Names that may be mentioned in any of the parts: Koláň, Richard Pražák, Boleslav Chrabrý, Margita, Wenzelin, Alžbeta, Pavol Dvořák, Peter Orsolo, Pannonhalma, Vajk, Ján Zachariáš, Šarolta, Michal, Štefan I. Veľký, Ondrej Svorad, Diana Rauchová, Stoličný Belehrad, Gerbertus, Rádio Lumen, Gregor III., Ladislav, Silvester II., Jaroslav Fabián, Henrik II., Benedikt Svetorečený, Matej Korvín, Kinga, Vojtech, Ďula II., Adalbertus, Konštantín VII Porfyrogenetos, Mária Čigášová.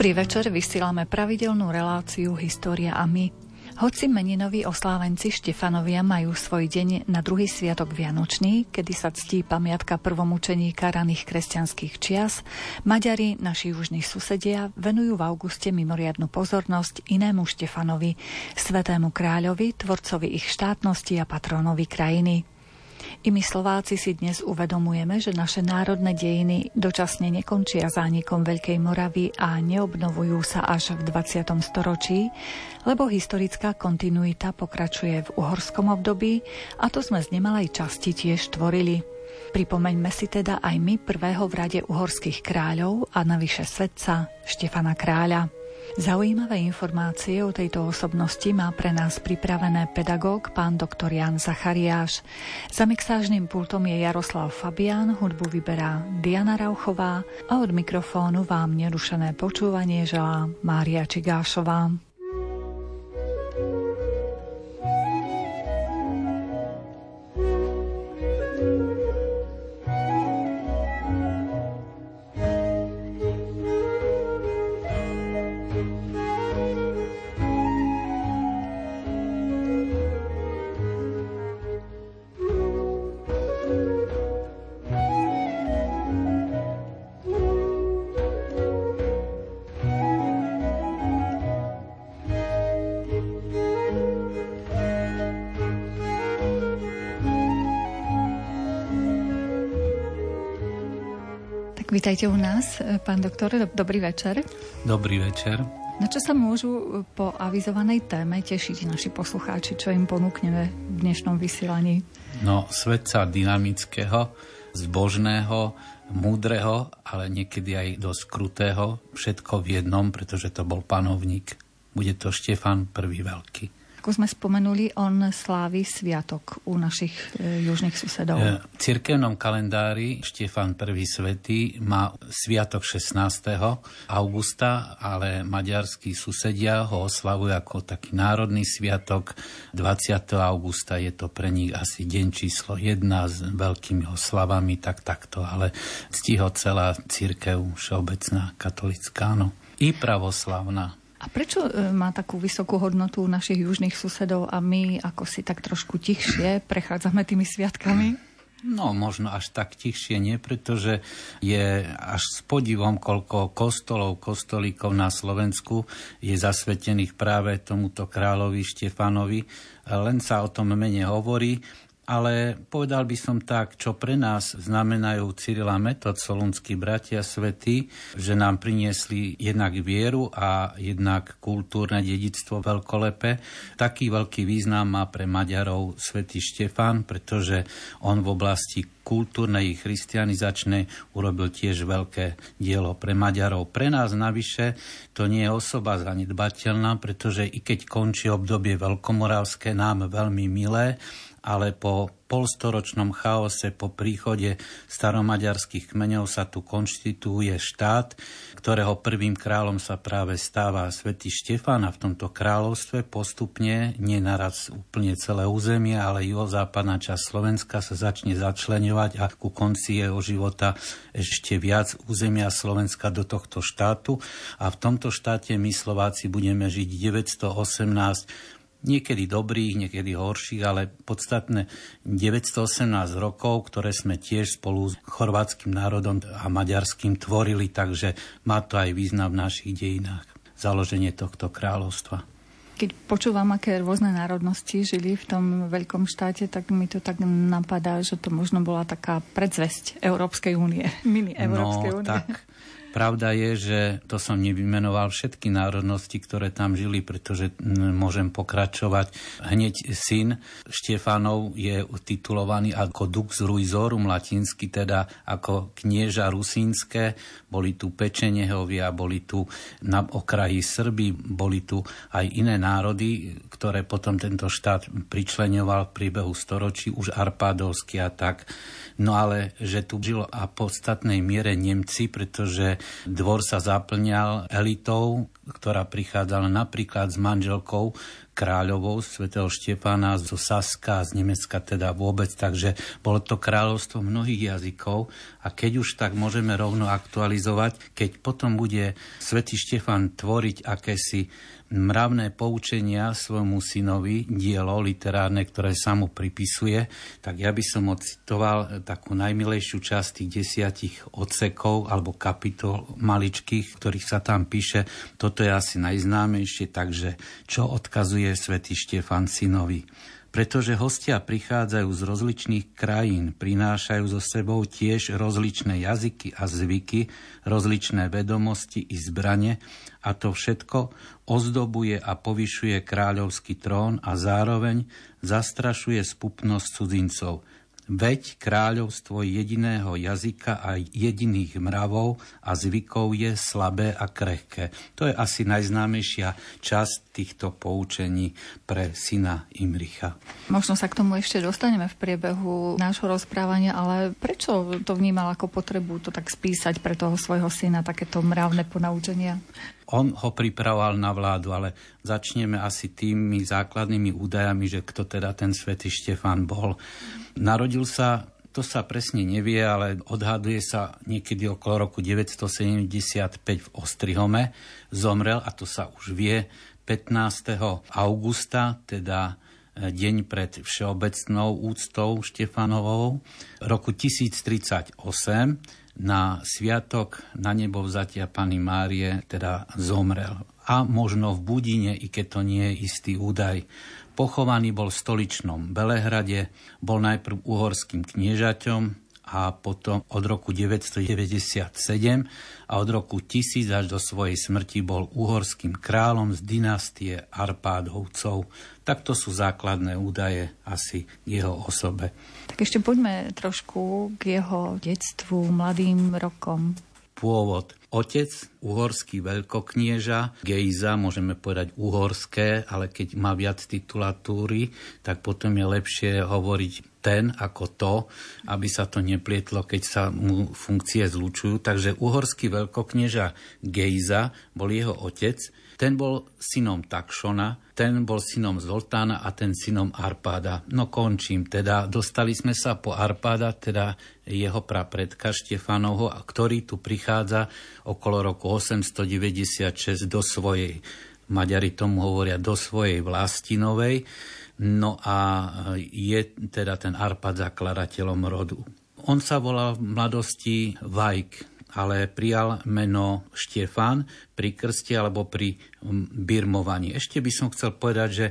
Dobrý večer, vysielame pravidelnú reláciu História a my. Hoci meninoví oslávenci Štefanovia majú svoj deň na druhý sviatok Vianočný, kedy sa ctí pamiatka prvomučeníka raných kresťanských čias, Maďari, naši južní susedia, venujú v auguste mimoriadnu pozornosť inému Štefanovi, svetému kráľovi, tvorcovi ich štátnosti a patronovi krajiny. I my Slováci si dnes uvedomujeme, že naše národné dejiny dočasne nekončia zánikom Veľkej Moravy a neobnovujú sa až v 20. storočí, lebo historická kontinuita pokračuje v uhorskom období a to sme z nemalej časti tiež tvorili. Pripomeňme si teda aj my prvého v rade uhorských kráľov a navyše svetca Štefana Kráľa. Zaujímavé informácie o tejto osobnosti má pre nás pripravené pedagóg pán doktor Ján Zachariáš. Za mixážnym pultom je Jaroslav Fabián, hudbu vyberá Diana Rauchová a od mikrofónu vám nerušené počúvanie želá Mária Čigášová. Vítajte u nás, pán doktor, dobrý večer. Dobrý večer. Na čo sa môžu po avizovanej téme tešiť naši poslucháči, čo im ponúkneme v dnešnom vysielaní? No, svetca dynamického, zbožného, múdreho, ale niekedy aj dosť krutého, všetko v jednom, pretože to bol panovník. Bude to Štefan I. Veľký. Ako sme spomenuli, on slávi sviatok u našich južných susedov. V cirkevnom kalendári Štefan I. Svätý má sviatok 16. augusta, ale maďarskí susedia ho oslavujú ako taký národný sviatok. 20. augusta je to pre nich asi deň číslo 1 s veľkými oslavami, takto, ale ctí ho celá cirkev všeobecná, katolická, no, i pravoslavná. A prečo má takú vysokú hodnotu našich južných susedov a my ako si tak trošku tichšie prechádzame tými sviatkami? No, možno až tak tichšie nie, pretože je až s podivom, koľko kostolíkov na Slovensku je zasvetených práve tomuto kráľovi Štefanovi. Len sa o tom menej hovorí. Ale povedal by som tak, čo pre nás znamenajú Cyril a Metod, solúnski bratia svätí, že nám priniesli jednak vieru a jednak kultúrne dedičstvo veľkolepé. Taký veľký význam má pre Maďarov svätý Štefan, pretože on v oblasti kultúrnej christianizačnej urobil tiež veľké dielo pre Maďarov. Pre nás navyše to nie je osoba zanedbateľná, pretože i keď končí obdobie veľkomoravské, nám veľmi milé, ale po polstoročnom chaose, po príchode staromaďarských kmeňov sa tu konštituuje štát, ktorého prvým kráľom sa práve stáva svätý Štefan a v tomto kráľovstve postupne, nie naraz úplne celé územie, ale juhozápadná časť Slovenska sa začne začleňovať a ku konci jeho života ešte viac územia Slovenska do tohto štátu a v tomto štáte my Slováci budeme žiť 918 niekedy dobrých, niekedy horších, ale podstatne 918 rokov, ktoré sme tiež spolu s chorvátskym národom a maďarským tvorili, takže má to aj význam v našich dejinách, založenie tohto kráľovstva. Keď počúvam, aké rôzne národnosti žili v tom veľkom štáte, tak mi to tak napadá, že to možno bola taká predzvesť Európskej únie, mini Európskej únie. Tak. Pravda je, že to som nevymenoval všetky národnosti, ktoré tam žili, pretože môžem pokračovať. Hneď syn Štefanov je titulovaný ako Dux Ruizorum, latinsky teda ako knieža rusínske. Boli tu Pečenehovia, boli tu na okraji Srbi, boli tu aj iné národy, ktoré potom tento štát pričleňoval v priebehu storočí, už Arpádovský a tak. No ale že tu žilo a podstatnej miere Nemci, pretože dvor sa zaplňal elitou, ktorá prichádzala napríklad s manželkou kráľovou svätého Štefana zo Saska, z Nemecka teda vôbec, takže bolo to kráľovstvo mnohých jazykov a keď už tak môžeme rovno aktualizovať, keď potom bude svätý Štefan tvoriť akési mravné poučenia svojmu synovi, dielo literárne, ktoré sa mu pripisuje, tak ja by som ocitoval takú najmilejšiu časť tých 10 odsekov alebo kapitol maličkých, ktorých sa tam píše. Toto je asi najznámejšie, takže čo odkazuje svätý Štefan synovi. Pretože hostia prichádzajú z rozličných krajín, prinášajú so sebou tiež rozličné jazyky a zvyky, rozličné vedomosti i zbrane, a to všetko ozdobuje a povyšuje kráľovský trón a zároveň zastrašuje spupnosť cudzincov. Veď kráľovstvo jediného jazyka a jediných mravov a zvykov je slabé a krehké. To je asi najznámejšia časť týchto poučení pre syna Imricha. Možno sa k tomu ešte dostaneme v priebehu nášho rozprávania, ale prečo to vnímal ako potrebu to tak spísať pre toho svojho syna, takéto mravné ponaučenia? On ho pripravoval na vládu, ale začneme asi tými základnými údajami, že kto teda ten svätý Štefan bol. Narodil sa, to sa presne nevie, ale odhaduje sa niekedy okolo roku 975 v Ostrihome. Zomrel, a to sa už vie, 15. augusta, teda deň pred všeobecnou úctou Štefanovou, roku 1038, na sviatok na nebo vzatia Panny Márie teda zomrel. A možno v Budine, i keď to nie je istý údaj. Pochovaný bol v stoličnom Belehrade, bol najprv uhorským kniežaťom a potom od roku 997 a od roku 1000 až do svojej smrti bol uhorským kráľom z dynastie Arpádovcov. Takto sú základné údaje asi k jeho osobe. Tak ešte poďme trošku k jeho detstvu, mladým rokom. Pôvod. Otec, uhorský veľkoknieža, Gejza, môžeme povedať uhorské, ale keď má viac titulatúry, tak potom je lepšie hovoriť ten ako to, aby sa to neplietlo, keď sa mu funkcie zlučujú. Takže uhorský veľkoknieža Gejza bol jeho otec. Ten bol synom Takšona, ten bol synom Zoltána a ten synom Arpáda. No končím, teda dostali sme sa po Arpáda, teda jeho prapredka Štefanovho, ktorý tu prichádza okolo roku 896 do svojej, Maďari tomu hovoria, do svojej vlastinovej. No a je teda ten Arpád zakladateľom rodu. On sa volal v mladosti Vajk, ale prijal meno Štefan pri krste alebo pri birmovaní. Ešte by som chcel povedať, že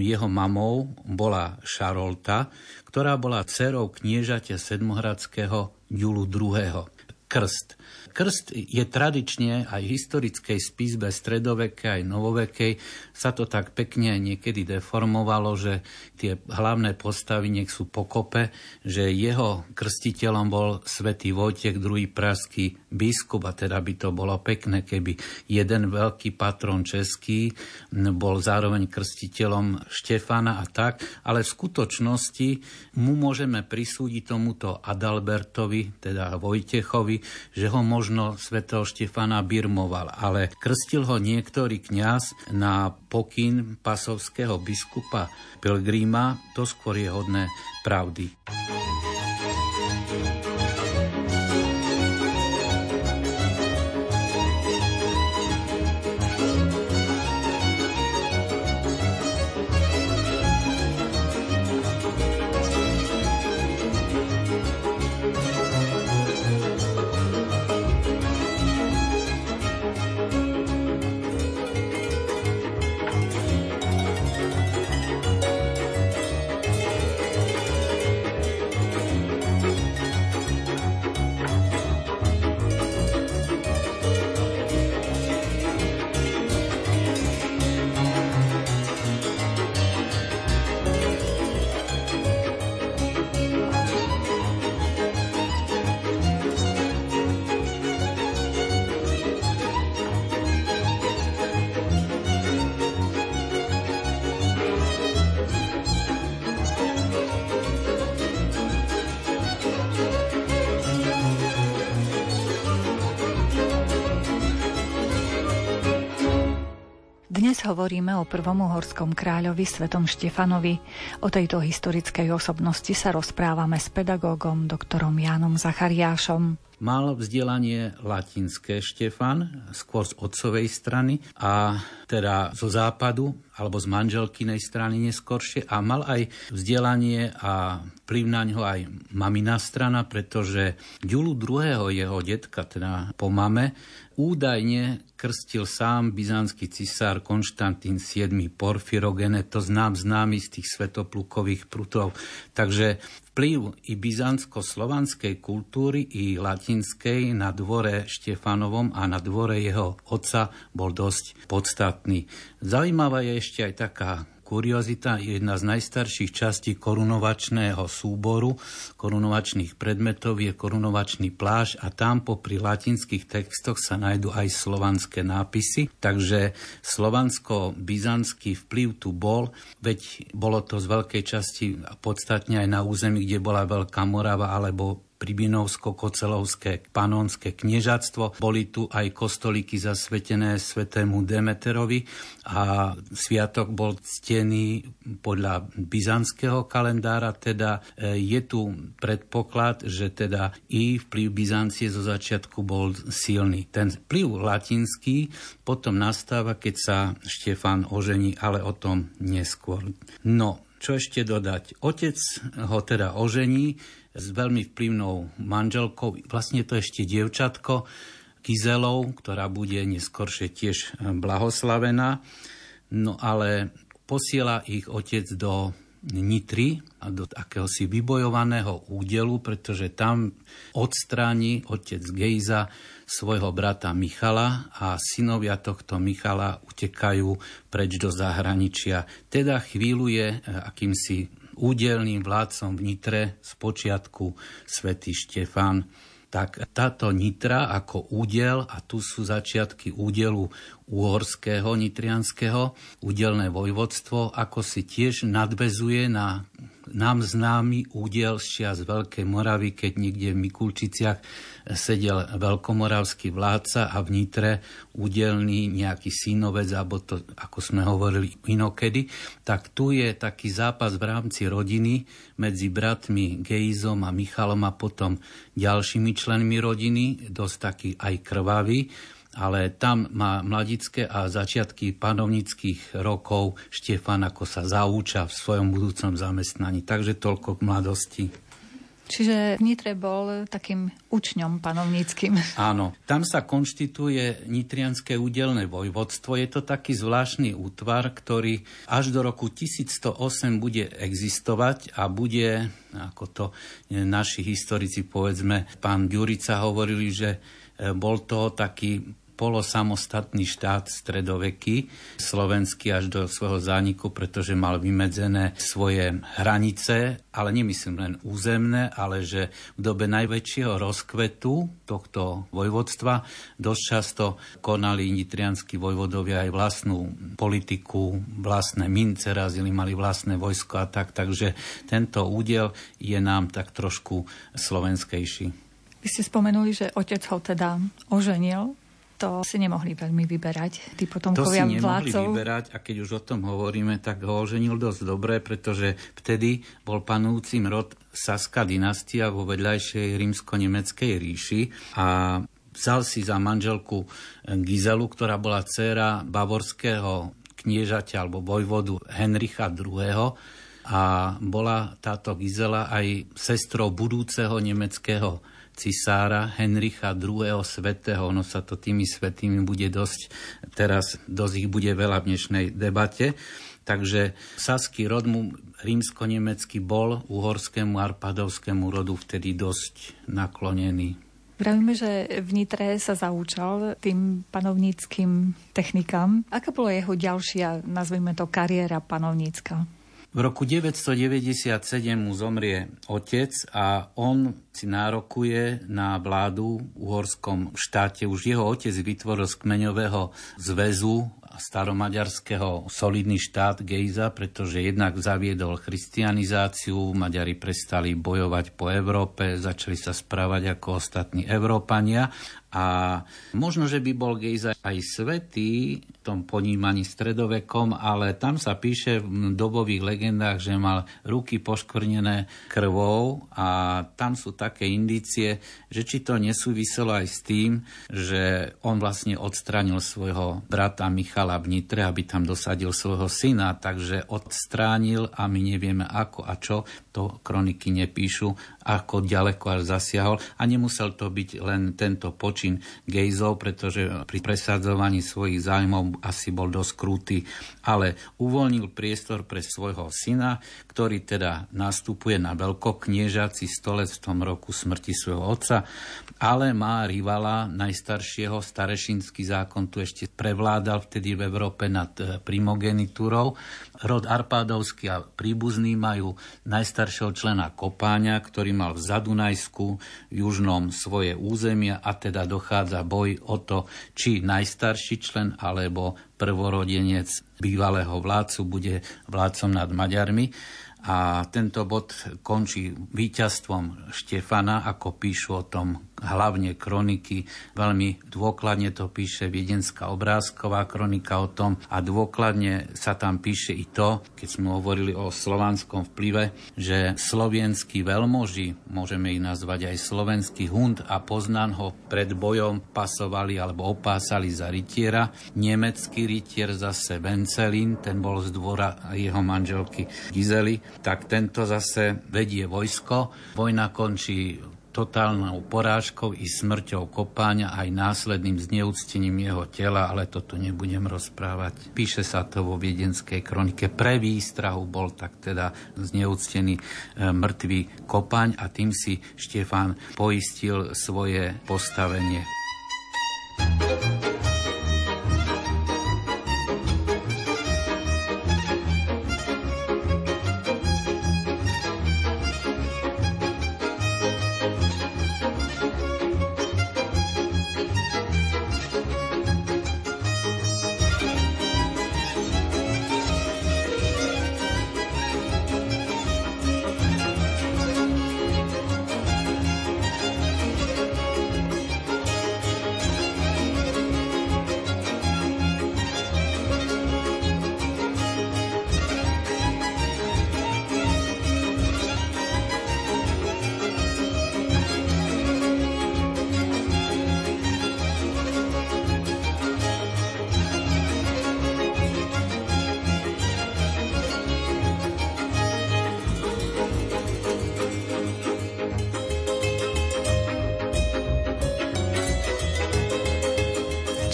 jeho mamou bola Šarolta, ktorá bola dcerou kniežaťa sedmohradského Ďulu II. Krst. Krst je tradične aj v historickej spisbe stredovekej aj novovekej sa to tak pekne niekedy deformovalo, že tie hlavné postavy nech sú pokope, že jeho krstiteľom bol svätý Vojtech, druhý pražský biskup, a teda by to bolo pekné, keby jeden veľký patron český bol zároveň krstiteľom Štefana a tak, ale v skutočnosti mu môžeme prisúdiť tomuto Adalbertovi, teda Vojtechovi, že ho možno svätého Štefana birmoval, ale krstil ho niektorý kňaz na pokyn pasovského biskupa Pilgrima, to skôr je hodné pravdy. Dnes hovoríme o prvom uhorskom kráľovi Svetom Štefanovi. O tejto historickej osobnosti sa rozprávame s pedagógom doktorom Jánom Zachariášom. Mal vzdelanie latinské Štefan, skôr z otcovej strany, a teda zo západu, alebo z manželkynej strany neskoršie, a mal aj vzdelanie a vplyv na ňo aj mamina strana, pretože Ďulu II., jeho detka, teda po mame, údajne krstil sám byzantský cisár Konštantín VII Porfyrogenetos, známy z tých svetoplukových prutov. Takže vplyv i byzantsko-slovanskej kultúry, i latinskej na dvore Štefanovom a na dvore jeho otca bol dosť podstatný. Zaujímavá je ešte aj taká kuriozita, jedna z najstarších častí korunovačného súboru, korunovačných predmetov je korunovačný plášť a tam popri latinských textoch sa nájdú aj slovanské nápisy, takže slovansko-byzantský vplyv tu bol, veď bolo to z veľkej časti podstatne aj na území, kde bola Veľká Morava alebo Pribinovsko-Kocelovské panonské kniežatstvo. Boli tu aj kostolíky zasvetené svätému Demeterovi a sviatok bol ctený podľa byzantského kalendára, teda je tu predpoklad, že teda i vplyv Byzancie zo začiatku bol silný. Ten vplyv latinský potom nastáva, keď sa Štefan ožení, ale o tom neskôr. No, čo ešte dodať? Otec ho teda ožení s veľmi vplyvnou manželkou, vlastne to ešte dievčatko, Gizelou, ktorá bude neskoršie tiež blahoslavená. No ale posiela ich otec do Nitry, do akéhosi vybojovaného údelu, pretože tam odstráni otec Gejza svojho brata Michala a synovia tohto Michala utekajú preč do zahraničia. Teda chvíľu je akýmsi údelným vládcom v Nitre z počiatku svätý Štefan. Tak táto Nitra ako údel, a tu sú začiatky údelu uhorského, nitrianského, údelné vojvodstvo, ako si tiež nadväzuje na nám známy údel z čias Veľkej Moravy, keď niekde v Mikulčiciach sedel veľkomoravský vládca a v Nitre údelný nejaký synovec, alebo to, ako sme hovorili inokedy, tak tu je taký zápas v rámci rodiny medzi bratmi Gejzom a Michalom a potom ďalšími členmi rodiny, dosť taký aj krvavý, ale tam má mladické a začiatky panovnických rokov Štefan, ako sa zauča v svojom budúcom zamestnaní. Takže toľko k mladosti. Čiže v Nitre bol takým učňom panovníckym. Áno, tam sa konštituje nitrianske údelné vojvodstvo. Je to taký zvláštny útvar, ktorý až do roku 1108 bude existovať a bude, ako to naši historici, povedzme, pán Ďurica hovorili, že bol to taký polosamostatný štát stredoveký, slovenský až do svojho zániku, pretože mal vymedzené svoje hranice, ale nemyslím len územné, ale že v dobe najväčšieho rozkvetu tohto vojvodstva dosť často konali nitrianskí vojvodovia aj vlastnú politiku, vlastné mince razili, mali vlastné vojsko a tak, takže tento údel je nám tak trošku slovenskejší. Vy ste spomenuli, že otec ho teda oženil. To si nemohli veľmi vyberať, tí potomkovia vládcov. To si nemohli vyberať, a keď už o tom hovoríme, tak ho oženil dosť dobre, pretože vtedy bol panujúcim rod Saská dynastia vo vedľajšej rímsko-nemeckej ríši a vzal si za manželku Gizelu, ktorá bola dcéra bavorského kniežaťa alebo vojvodu Henricha II., a bola táto Gizela aj sestrou budúceho nemeckého cisára Henricha II. Svätého. Ono sa to tými svätými bude dosť ich bude veľa v dnešnej debate. Takže saský rod mu rímsko-nemecký bol uhorskému arpadovskému rodu vtedy dosť naklonený. Vravíme, že v Nitre sa zaučal tým panovníckym technikám. Aká bola jeho ďalšia, nazvime to, kariéra panovnícka? V roku 997 mu zomrie otec a on si nárokuje na vládu v uhorskom štáte. Už jeho otec vytvoril z kmeňového zväzu staromaďarského solidný štát Gejza, pretože jednak zaviedol christianizáciu, Maďari prestali bojovať po Európe, začali sa správať ako ostatní Európania. A možno, že by bol Gejza aj svätý, to tom ponímaní stredovekom, ale tam sa píše v dobových legendách, že mal ruky poškvrnené krvou a tam sú také indície, že či to nesúviselo aj s tým, že on vlastne odstránil svojho brata Michala v Nitre, aby tam dosadil svojho syna, takže odstránil a my nevieme ako a čo, to kroniky nepíšu, ako ďaleko až zasiahol a nemusel to byť len tento počin Gejzov, pretože pri presadzovaní svojich zájmov asi bol dosť krutý, ale uvoľnil priestor pre svojho syna, ktorý teda nastupuje na veľkokniežací stolec v tom roku smrti svojho otca, ale má rivala najstaršieho, starešinský zákon tu ešte prevládal vtedy v Európe nad primogenitúrou. Rod Arpádovský a príbuzní majú najstaršieho člena Kopáňa, ktorý mal v Zadunajsku, v južnom svoje územia a teda dochádza boj o to, či najstarší člen alebo prvorodenec bývalého vládcu bude vládcom nad Maďarmi. A tento bod končí víťazstvom Štefana, ako píšu o tom hlavne kroniky. Veľmi dôkladne to píše Viedenská obrázková kronika o tom a dôkladne sa tam píše i to, keď sme hovorili o slovanskom vplyve, že slovenskí veľmoži, môžeme ich nazvať aj slovenský hund a Poznán ho pred bojom pasovali alebo opásali za rytiera. Nemecký rytier zase Wenzelin, ten bol z dvora jeho manželky Gizely, tak tento zase vedie vojsko. Vojna končí totálnou porážkou i smrťou Kopáňa aj následným zneúctením jeho tela, ale to tu nebudem rozprávať. Píše sa to vo Viedenskej kronike. Pre výstrahu bol tak teda zneúctený mŕtvý Kopáň a tým si Štefán poistil svoje postavenie.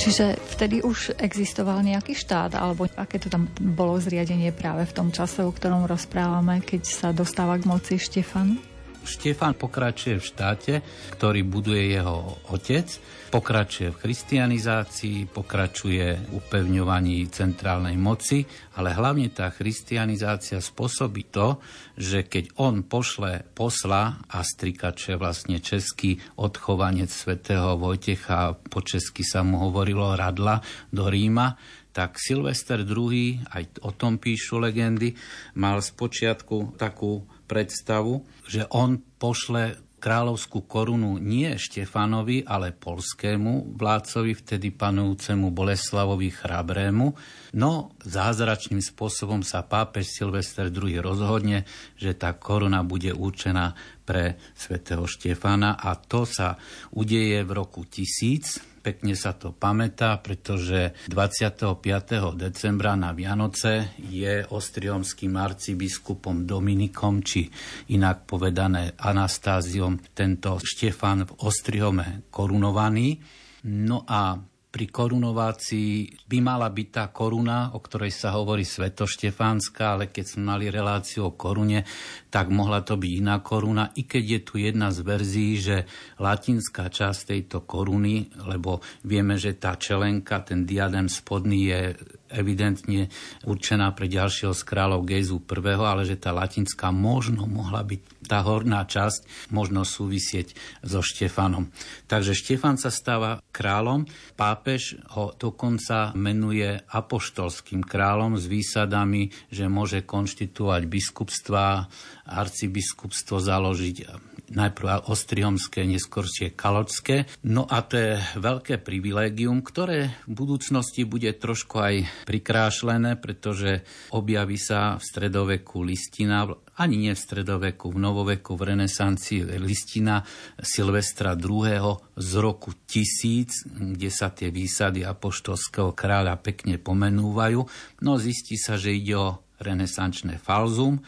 Čiže vtedy už existoval nejaký štát, alebo aké to tam bolo zriadenie práve v tom čase, o ktorom rozprávame, keď sa dostáva k moci Štefan? Štefan pokračuje v štáte, ktorý buduje jeho otec, pokračuje v christianizácii, pokračuje v upevňovaní centrálnej moci, ale hlavne tá christianizácia spôsobí to, že keď on pošle posla a strikače, vlastne český odchovanec svätého Vojtecha, po česky sa mu hovorilo radla, do Ríma, tak Silvester II., aj o tom píšu legendy, mal spočiatku takú predstavu, že on pošle kráľovskú korunu nie Štefanovi, ale polskému vládcovi, vtedy panujúcemu Boleslavovi Chrabrému. No zázračným spôsobom sa pápež Silvester II. Rozhodne, že tá koruna bude určená pre svätého Štefana a to sa udeje v roku 1000. Pekne sa to pamätá, pretože 25. decembra na Vianoce je ostriomským arcibiskupom Dominikom, či inak povedané Anastáziom, tento Štefan v Ostrihome korunovaný. No a pri korunovácii by mala byť tá koruna, o ktorej sa hovorí Svetoštefánska, ale keď sme mali reláciu o korune, tak mohla to byť iná koruna, i keď je tu jedna z verzií, že latinská časť tejto koruny, lebo vieme, že tá čelenka, ten diadem spodný je evidentne určená pre ďalšieho z kráľov Gejzu I., ale že tá latinská možno mohla byť tá horná časť, možno súvisieť so Štefanom. Takže Štefan sa stáva kráľom, pápež ho dokonca menuje apoštolským kráľom s výsadami, že môže konštituovať biskupstva, arcibiskupstvo založiť najprv ostrihomské, neskôršie kaločské. No a to je veľké privilégium, ktoré v budúcnosti bude trošku aj prikrášlené, pretože objaví sa v stredoveku listina, ani nie v stredoveku, v novoveku, v renesancii listina Silvestra II. Z roku 1000, kde sa tie výsady apoštolského kráľa pekne pomenúvajú. No zistí sa, že ide o renesančné falzum,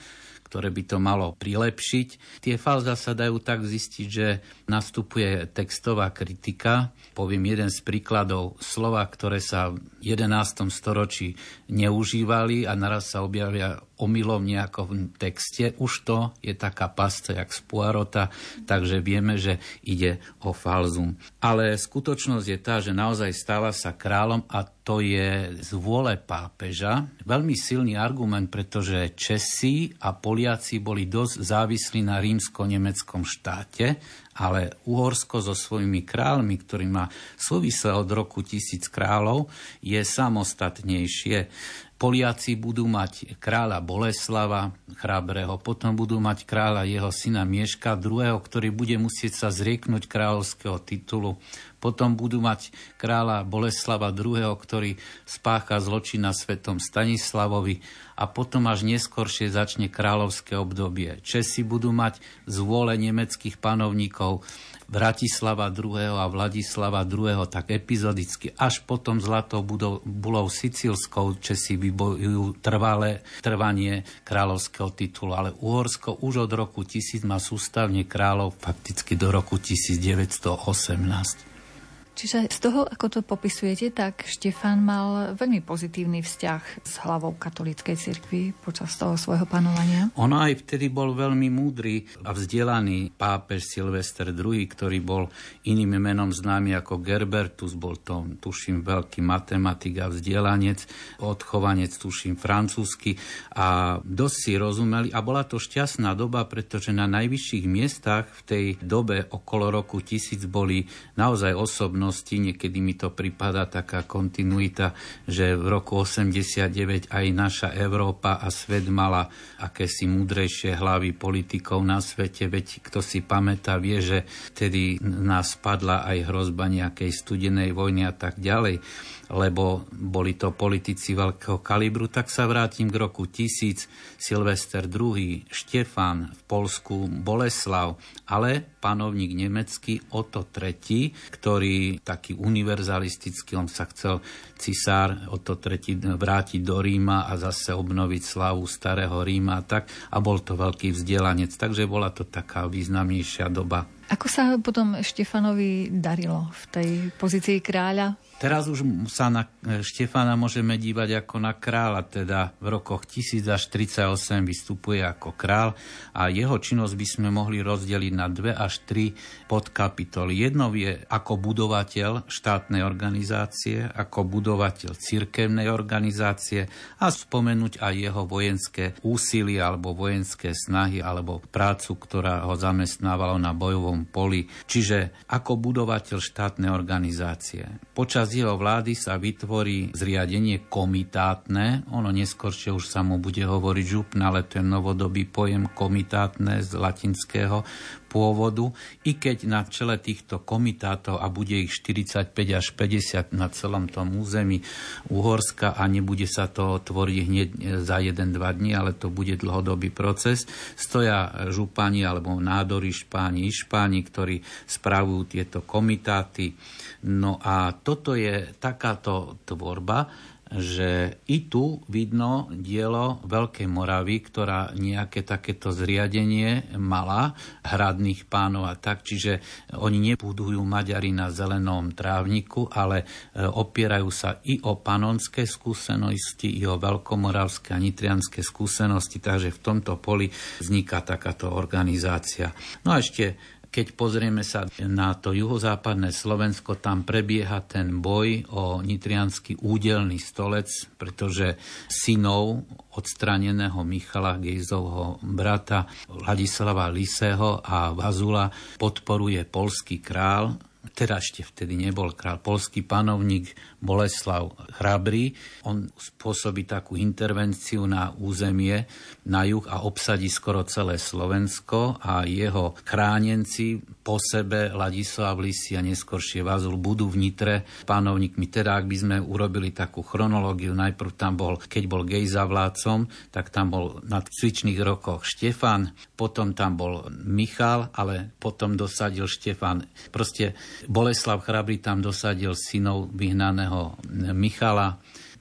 ktoré by to malo prilepšiť. Tie falza sa dajú tak zistiť, že nastupuje textová kritika. Poviem jeden z príkladov, slova, ktoré sa v 11. storočí neužívali a naraz sa objavia omylom v nejakom texte. Už to je taká pasca, jak z Poirota, takže vieme, že ide o falzum. Ale skutočnosť je tá, že naozaj stála sa kráľom a to je z vôle pápeža. Veľmi silný argument, pretože Česi a Poliaci boli dosť závislí na rímsko-nemeckom štáte, ale Uhorsko so svojimi kráľmi, ktorý má súvisle od roku 1000 kráľov, je samostatnejšie. Poliaci budú mať kráľa Boleslava Chrabrého, potom budú mať kráľa jeho syna Mieška II., ktorý bude musieť sa zrieknúť kráľovského titulu. Potom budú mať kráľa Boleslava II., ktorý spácha zločin na svetom Stanislavovi a potom až neskoršie začne kráľovské obdobie. Česi budú mať z vôle nemeckých panovníkov Vratislava II. A Vladislava II. Tak epizodicky. Až potom zlatou bulou sicilskou Česi vybojujú trvanie kráľovského titulu. Ale Uhorsko už od roku 1000 má sústavne kráľov fakticky do roku 1918. Čiže z toho, ako to popisujete, tak Štefan mal veľmi pozitívny vzťah s hlavou katolíckej cirkvi počas toho svojho panovania. On aj vtedy bol veľmi múdry a vzdelaný pápež Silvester II., ktorý bol iným menom známy ako Gerbertus, bol to, tuším, veľký matematik a vzdelanec, odchovanec, tuším, francúzsky a dosť si rozumeli. A bola to šťastná doba, pretože na najvyšších miestach v tej dobe okolo roku 1000 boli naozaj osobnosti. Niekedy mi to pripadá taká kontinuita, že v roku 89 aj naša Európa a svet mala akési múdrejšie hlavy politikov na svete. Veď kto si pamätá, vie, že vtedy nás padla aj hrozba nejakej studenej vojny a tak ďalej, lebo boli to politici veľkého kalibru. Tak sa vrátim k roku 1000, Silvester II., Štefan v Polsku, Boleslav, ale panovník nemecký Otto III., ktorý taký univerzalistický, on sa chcel cisár Otto III. Vrátiť do Ríma a zase obnoviť slavu starého Ríma a tak, a bol to veľký vzdelanec, takže bola to taká významnejšia doba. Ako sa potom Štefanovi darilo v tej pozícii kráľa? Teraz už sa na Štefana môžeme dívať ako na kráľa, teda v rokoch 1000 až 38 vystupuje ako kráľ a jeho činnosť by sme mohli rozdeliť na 2 až 3 podkapitoly. Jedno je ako budovateľ štátnej organizácie, ako budovateľ cirkevnej organizácie a spomenúť aj jeho vojenské úsilie alebo vojenské snahy alebo prácu, ktorá ho zamestnávala na bojovom poli. Čiže ako budovateľ štátnej organizácie. Počas jeho vlády sa vytvorí zriadenie komitátne, ono neskôršie už sa mu bude hovoriť župna, ale ten novodobý pojem komitátne z latinského pôvodu, i keď na čele týchto komitátov, a bude ich 45 až 50 na celom tom území Uhorska a nebude sa to tvoriť hneď za 1-2 dní, ale to bude dlhodobý proces, stoja župani alebo nádori Špáni, ktorí spravujú tieto komitáty. No a toto je takáto tvorba, že i tu vidno dielo Veľkej Moravy, ktorá nejaké takéto zriadenie mala, hradných pánov a tak, čiže oni nebudujú Maďari na zelenom trávniku, ale opierajú sa i o panonské skúsenosti, i o veľkomoravské a nitrianské skúsenosti, takže v tomto poli vzniká takáto organizácia. No a ešte keď pozrieme sa na to juhozápadné Slovensko, tam prebieha ten boj o nitriansky údelný stolec, pretože synov odstraneného Michala, Gejzovho brata, Ladislava Lisého a Vazula podporuje polský král teda ešte vtedy nebol kráľ, poľský panovník Boleslav Chrabrý. On spôsobí takú intervenciu na územie na juh a obsadí skoro celé Slovensko a jeho chránenci po sebe, Ladislav, Lisi a neskoršie Vazul, budú v Nitre panovníkmi. Teda, ak by sme urobili takú chronológiu, najprv tam bol, keď bol Gejza vládcom, tak tam bol na cvičných rokoch Štefan, potom tam bol Michal, ale potom dosadil Štefan. Proste Boleslav Chrabrý tam dosadil synov vyhnaného Michala.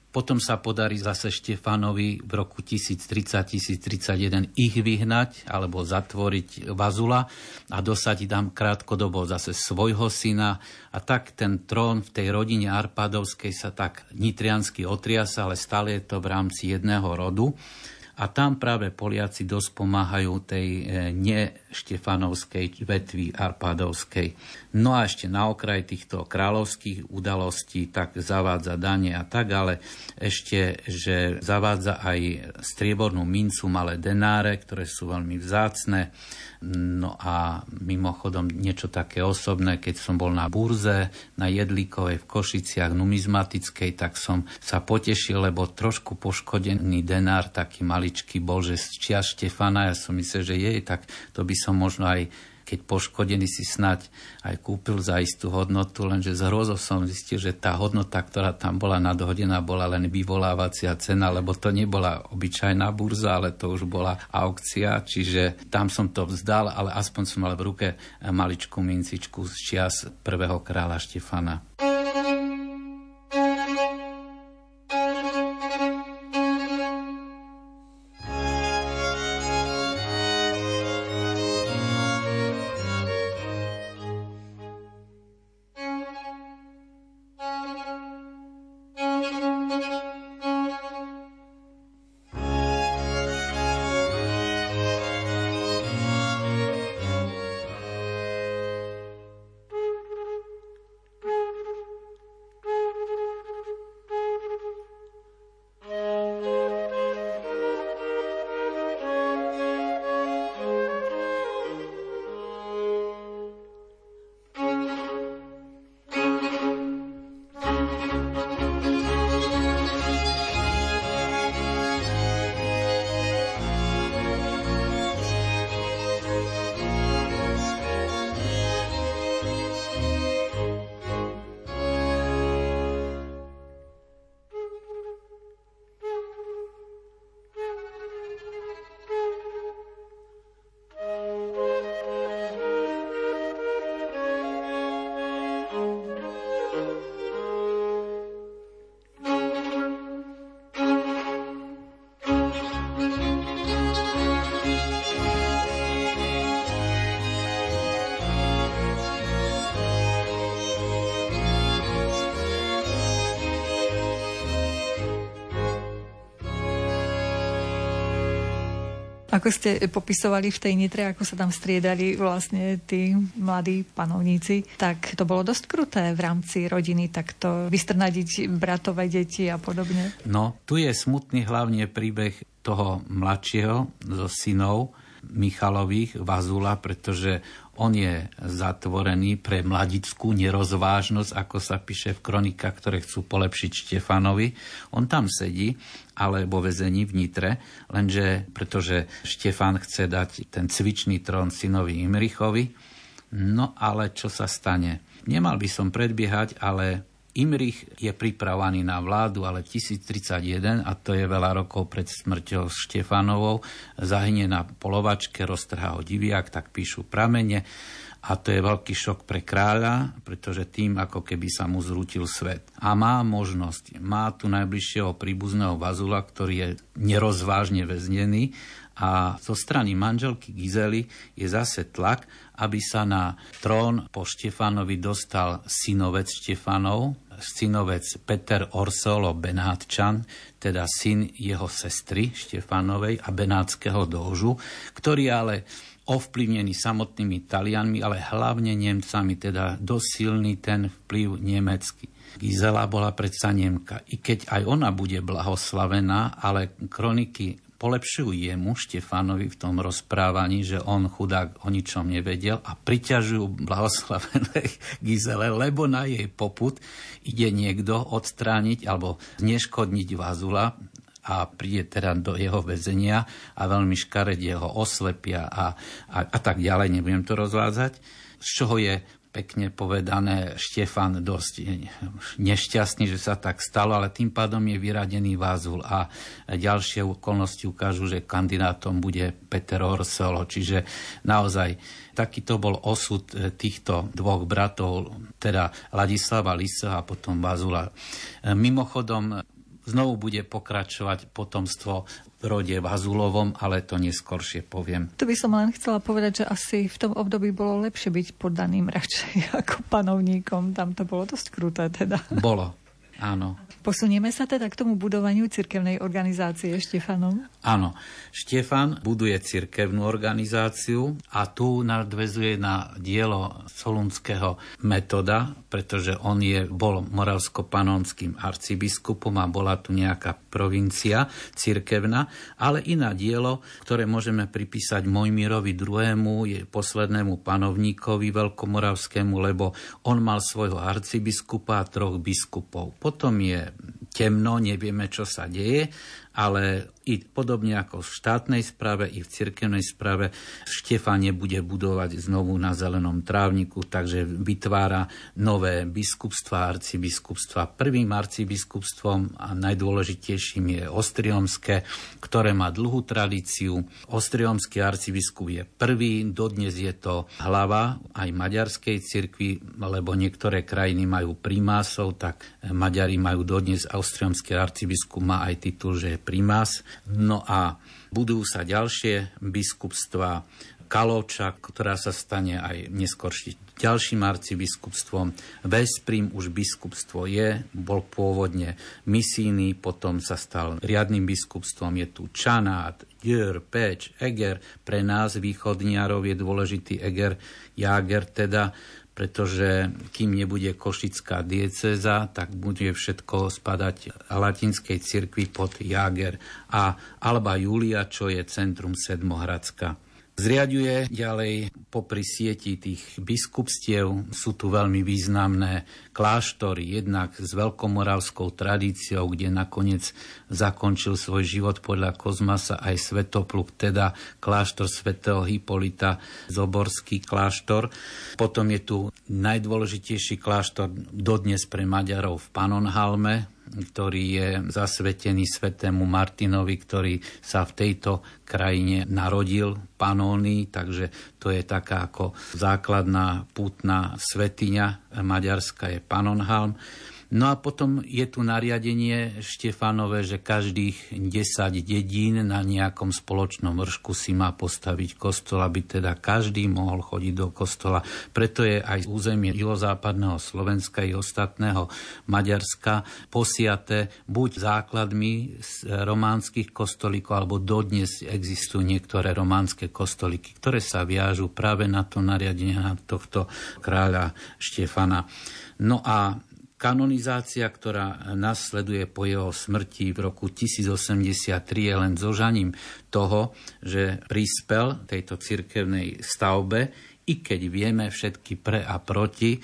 Potom sa podarí zase Štefanovi v roku 1030-1031 ich vyhnať alebo zatvoriť Vazula a dosadí tam krátkodobo zase svojho syna. A tak ten trón v tej rodine Arpadovskej sa tak nitriansky otriasa, ale stále je to v rámci jedného rodu. A tam práve Poliaci dosť pomáhajú tej neštefanovskej vetvi Arpadovskej. No a ešte na okraj týchto kráľovských udalostí tak zavádza dane a tak, ale ešte, že zavádza aj striebornú mincu, malé denáre, ktoré sú veľmi vzácne. No a mimochodom niečo také osobné, keď som bol na burze, na Jedlíkovej v Košiciach, numizmatickej, tak som sa potešil, lebo trošku poškodený denár, taký maličký bol, že z čia Štefana, ja som myslel, že jej, tak to by som možno aj keď poškodený si snať aj kúpil za istú hodnotu, lenže z hrôzou som zistil, že tá hodnota, ktorá tam bola nadhodená, bola len vyvolávacia cena, lebo to nebola obyčajná burza, ale to už bola aukcia, čiže tam som to vzdal, ale aspoň som mal v ruke maličkú mincičku z čias prvého kráľa Štefana. Ako ste popisovali v tej Nitre, ako sa tam striedali vlastne tí mladí panovníci, tak to bolo dosť kruté v rámci rodiny, takto vystrnadiť bratové deti a podobne. No, tu je smutný hlavne príbeh toho mladšieho zo synov Michalových, Vazula, pretože on je zatvorený pre mladickú nerozvážnosť, ako sa píše v kronikách, ktoré chcú polepšiť Štefanovi. On tam sedí, ale vo väzení v Nitre, lenže pretože Štefan chce dať ten cvičný trón synovi Imrichovi. No ale čo sa stane? Nemal by som predbiehať, ale Imrich je pripravovaný na vládu, ale 1031, a to je veľa rokov pred smrťou Štefanovou, zahynie na polovačke, roztrhá ho diviak, tak píšu pramene. A to je veľký šok pre kráľa, pretože tým ako keby sa mu zrútil svet. A má možnosť, má tu najbližšieho príbuzného Vazula, ktorý je nerozvážne väznený. A zo strany manželky Gizely je zase tlak, aby sa na trón po Štefanovi dostal synovec Štefanov, synovec Peter Orsolo Benátčan, teda syn jeho sestry Štefanovej a benátskeho dožu, ktorý ale ovplyvnený samotnými Talianmi, ale hlavne Nemcami, teda dosilný ten vplyv nemecký. Gizela bola predsa Nemka, i keď aj ona bude blahoslavená, ale kroniky polepšujú jemu, Štefanovi, v tom rozprávaní, že on chudák o ničom nevedel, a priťažujú blahoslavené Gizele, lebo na jej popud ide niekto odstrániť alebo zneškodniť Vazula a príde teda do jeho väzenia a veľmi škaredie ho oslepia a tak ďalej, nebudem to rozvádzať, z čoho je pekne povedané Štefan dosť nešťastný, že sa tak stalo, ale tým pádom je vyradený Vazul a ďalšie okolnosti ukážu, že kandidátom bude Peter Orsolo. Čiže naozaj takýto bol osud týchto dvoch bratov, teda Ladislava Lisa a potom Vazula. Mimochodom, znovu bude pokračovať potomstvo v rode Vazulovom, ale to neskoršie poviem. Tu by som len chcela povedať, že asi v tom období bolo lepšie byť poddaným radšej ako panovníkom. Tam to bolo dosť kruté teda. Bolo, áno. Posunieme sa teda k tomu budovaniu cirkevnej organizácie Štefanom? Áno, Štefan buduje cirkevnú organizáciu a tu nadväzuje na dielo solunského Metoda, pretože on bol moravsko-panonským arcibiskupom a bola tu nejaká provincia cirkevná, ale i na dielo, ktoré môžeme pripísať Mojmirovi II., je poslednému panovníkovi veľkomoravskému, lebo on mal svojho arcibiskupa a troch biskupov. Potom je temno, nevieme, čo sa deje, ale i podobne ako v štátnej správe, i v cirkevnej správe Štefan nebude budovať znovu na zelenom trávniku, takže vytvára nové biskupstva, arcibiskupstva. Prvým arcibiskupstvom a najdôležitejším je ostriomské, ktoré má dlhú tradíciu. Ostriomský arcibiskup je prvý, dodnes je to hlava aj maďarskej cirkvi, lebo niektoré krajiny majú primásov, tak Maďari majú dodnes, ostriomský arcibiskup má aj titul, že je primás. No a budú sa ďalšie biskupstva, Kalóča, ktorá sa stane aj neskoršie ďalším arcibiskupstvom, Veszprém už biskupstvo je, bol pôvodne misijný, potom sa stal riadnym biskupstvom, je tu Čanát, Győr, Pécs, Eger, pre nás východniarov je dôležitý Eger, Jáger teda, pretože kým nebude košická diecéza, tak bude všetko spadať latinskej cirkvi pod Jáger a Alba Julia, čo je centrum Sedmohradska. Zriaďuje ďalej popri sieti tých biskupstiev, sú tu veľmi významné kláštory, jednak s veľkomoravskou tradíciou, kde nakoniec zakončil svoj život podľa Kozmasa aj Svetopluk, teda kláštor svätého Hipolita, zoborský kláštor. Potom je tu najdôležitejší kláštor dodnes pre Maďarov v Pannonhalme, ktorý je zasvetený svätému Martinovi, ktorý sa v tejto krajine narodil, Panónii, takže to je taká ako základná pútna svätyňa maďarská je Pannonhalm. No a potom je tu nariadenie Štefanové, že každých 10 dedín na nejakom spoločnom vršku si má postaviť kostol, aby teda každý mohol chodiť do kostola. Preto je aj územie juhozápadného Slovenska i ostatného Maďarska posiate buď základmi románskych kostolíkov, alebo dodnes existujú niektoré románske kostolíky, ktoré sa viažú práve na to nariadenie na tohto kráľa Štefana. No a kanonizácia, ktorá nasleduje po jeho smrti v roku 1083, je len zožaním toho, že prispel tejto cirkevnej stavbe, i keď vieme všetky pre a proti.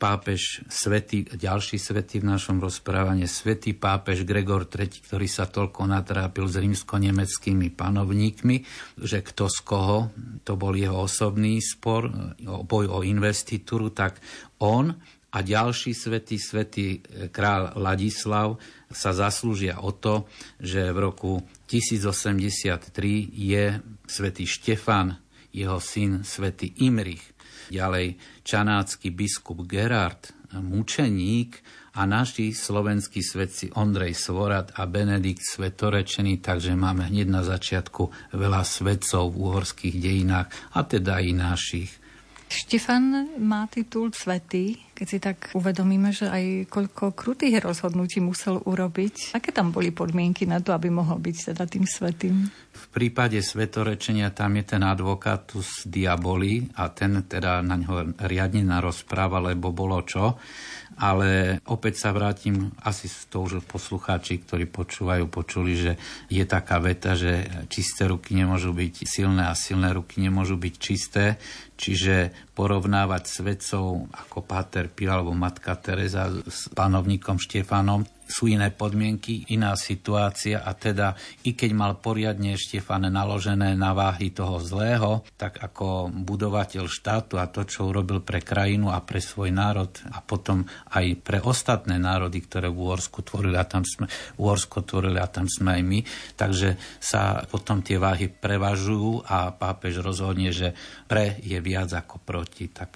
Pápež svätý, ďalší svätý v našom rozprávaní, svätý pápež Gregor III., ktorý sa toľko natrápil s rímsko-nemeckými panovníkmi, že kto z koho, to bol jeho osobný spor, boj o investitúru, tak on a ďalší svätý kráľ Ladislav sa zaslúžia o to, že v roku 1083 je svätý Štefan, jeho syn svätý Imrich, ďalej čanácky biskup Gerard, mučeník, a naši slovenskí svätci Ondrej Svorad a Benedikt Svetorečený, takže máme hneď na začiatku veľa svätcov v uhorských dejinách a teda i našich. Štefan má titul svätý, Keď si tak uvedomíme, že aj koľko krutých rozhodnutí musel urobiť, aké tam boli podmienky na to, aby mohol byť teda tým svätým? V prípade svetorečenia tam je ten advocatus diaboli a ten teda na ňo riadne narozpráva, lebo bolo čo. Ale opäť sa vrátim, asi to už poslucháči, ktorí počúvajú, počuli, že je taká veta, že čisté ruky nemôžu byť silné a silné ruky nemôžu byť čisté. Čiže porovnávať svetcov ako Páter Pil alebo Matka Teresa s panovníkom Štefanom, sú iné podmienky, iná situácia a teda, i keď mal poriadne Štefan naložené na váhy toho zlého, tak ako budovateľ štátu a to, čo urobil pre krajinu a pre svoj národ a potom aj pre ostatné národy, ktoré v Uhorsku tvorili a tam sme, aj my, takže sa potom tie váhy prevažujú a pápež rozhodne, že pre je viac ako proti, tak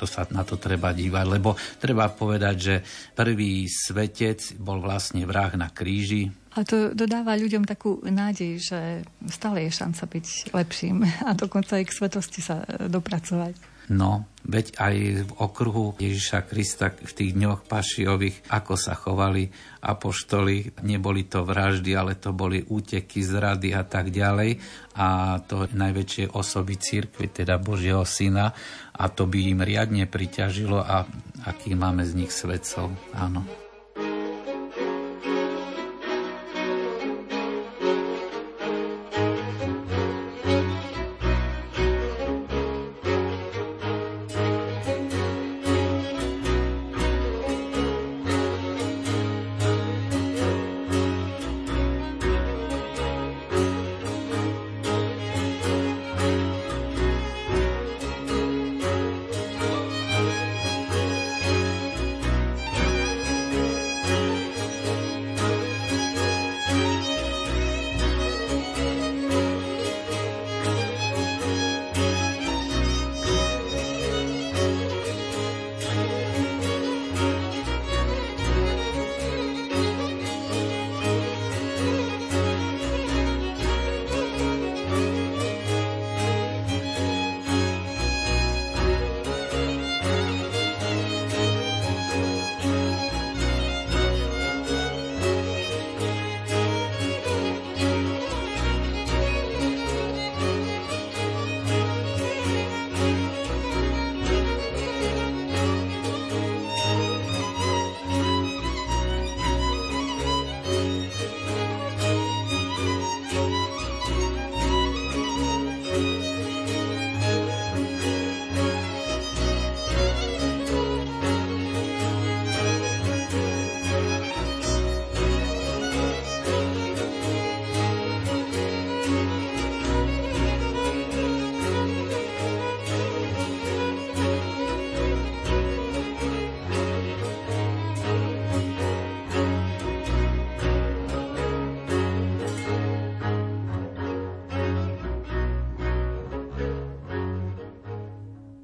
to sa na to treba dívať, lebo treba povedať, že prvý svetec bol vlastne vrah na kríži. A to dodáva ľuďom takú nádej, že stále je šanca byť lepším a dokonca aj k svetosti sa dopracovať. No, veď aj v okruhu Ježiša Krista v tých dňoch Pašiových, ako sa chovali apoštoli, neboli to vraždy, ale to boli úteky, zrady a tak ďalej. A to najväčšie osoby cirkvi, teda Božieho syna, a to by im riadne priťažilo a aký máme z nich svedcov, áno.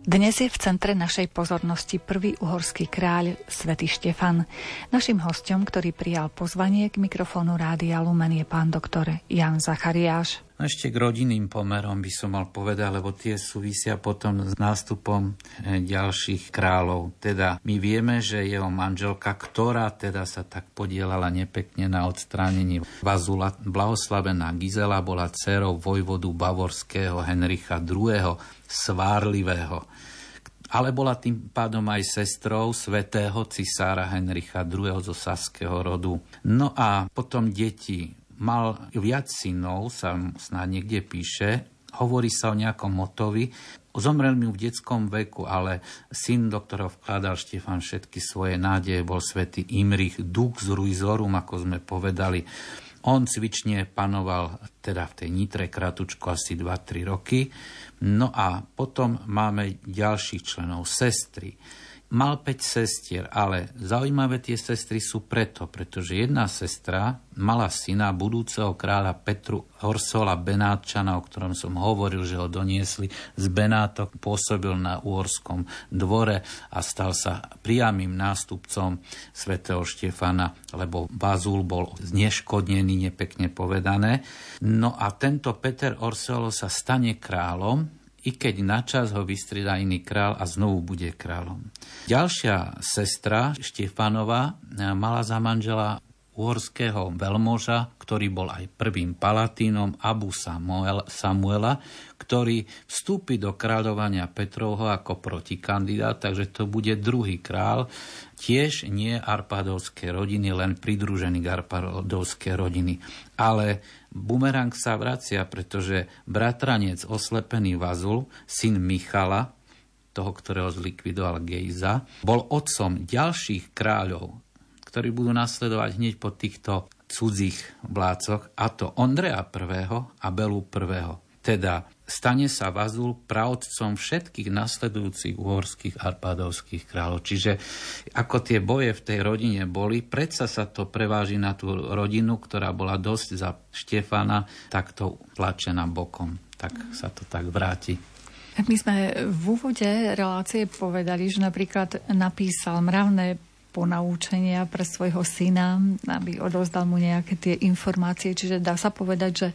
Dnes je v centre našej pozornosti prvý uhorský kráľ, svätý Štefan. Našim hosťom, ktorý prijal pozvanie k mikrofónu Rádia Lumen, je pán doktor Ján Zachariáš. Ešte k rodinným pomerom by som mal povedať, lebo tie súvisia potom s nástupom ďalších kráľov. Teda my vieme, že jeho manželka, ktorá teda sa tak podielala nepekne na odstránení Vazula, blahoslavená Gizela, bola dcérou vojvodu bavorského Henricha II., svárlivého. Ale bola tým pádom aj sestrou svätého cisára Henricha II. Zo saského rodu. No a potom deti. Mal viac synov, sa snáď niekde píše, hovorí sa o nejakom Motovi. Zomrel mu v detskom veku, ale syn, do ktorého vkladal Štefan všetky svoje nádeje, bol svätý Imrich, dux ruizorum, ako sme povedali. On cvične panoval teda v tej Nitre kratučko asi 2-3 roky. No a potom máme ďalších členov, sestry. Mal 5 sestier, ale zaujímavé tie sestry sú pretože jedna sestra mala syna budúceho kráľa Petru Orsola Benátčana, o ktorom som hovoril, že ho doniesli z Benátok, pôsobil na Uhorskom dvore a stal sa priamym nástupcom svätého Štefana, lebo Vazul bol zneškodnený, nepekne povedané. No a tento Peter Orsolo sa stane kráľom i keď načas ho vystriedá iný král a znovu bude kráľom. Ďalšia sestra Štefanová mala za manžela uhorského veľmoža, ktorý bol aj prvým palatínom Abu Samuela, ktorý vstúpi do kráľovania Petrovho ako protikandidát, takže to bude druhý král, tiež nie arpádovskej rodiny, len pridružený k arpádovskej rodiny. Ale bumerang sa vracia, pretože bratranec oslepený Vazul, syn Michala, toho, ktorého zlikvidoval Gejza, bol otcom ďalších kráľov, ktorí budú nasledovať hneď po týchto cudzích vládcoch, a to Ondreja I. a Belu I. Teda stane sa Vazul praotcom všetkých nasledujúcich uhorských arpádovských kráľov. Čiže ako tie boje v tej rodine boli, predsa sa to preváži na tú rodinu, ktorá bola dosť za Štefana takto tlačená bokom. Tak sa to tak vráti. My sme v úvode relácie povedali, že napríklad napísal mravné ponaučenia pre svojho syna, aby odovzdal mu nejaké tie informácie. Čiže dá sa povedať, že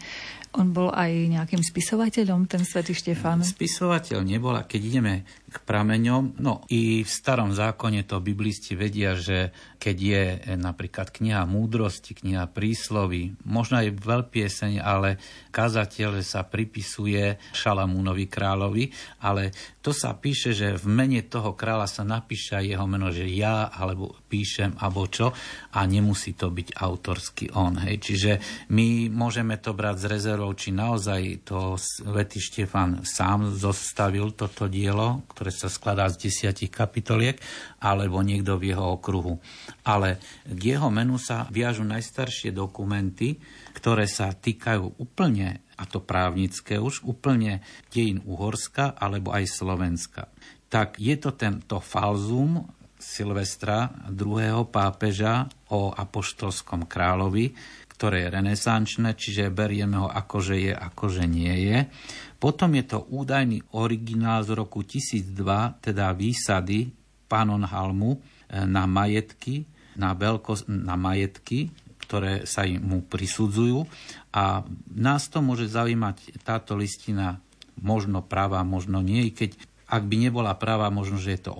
on bol aj nejakým spisovateľom, ten svätý Štefán? Spisovateľ nebol, a keď ideme k prameňom, no i v starom zákone to biblisti vedia, že keď je napríklad kniha múdrosti, kniha prísloví, možno aj veľpieseň, ale kazateľ sa pripisuje Šalamúnovi kráľovi, ale to sa píše, že v mene toho kráľa sa napíše aj jeho meno, že ja, alebo píšem, alebo čo, a nemusí to byť autorský on. Hej. Čiže my môžeme to brať z rezervou, či naozaj to svätý Štefan sám zostavil toto dielo, ktoré sa skladá z 10 kapitoliek, alebo niekto v jeho okruhu. Ale k jeho menu sa viažu najstaršie dokumenty, ktoré sa týkajú úplne, a to právnické už, úplne dejín Uhorska alebo aj Slovenska. Tak je to tento falzum Silvestra II. Pápeža o apoštolskom kráľovi, ktoré je renesančné, čiže berieme ho akože je, akože nie je. Potom je to údajný originál z roku 1002, teda výsady Panonhalmu na majetky, na veľkosť, na majetky, ktoré sa mu prisudzujú. A nás to môže zaujímať táto listina, možno pravá, možno nie, i keď ak by nebola pravá, možno, že je to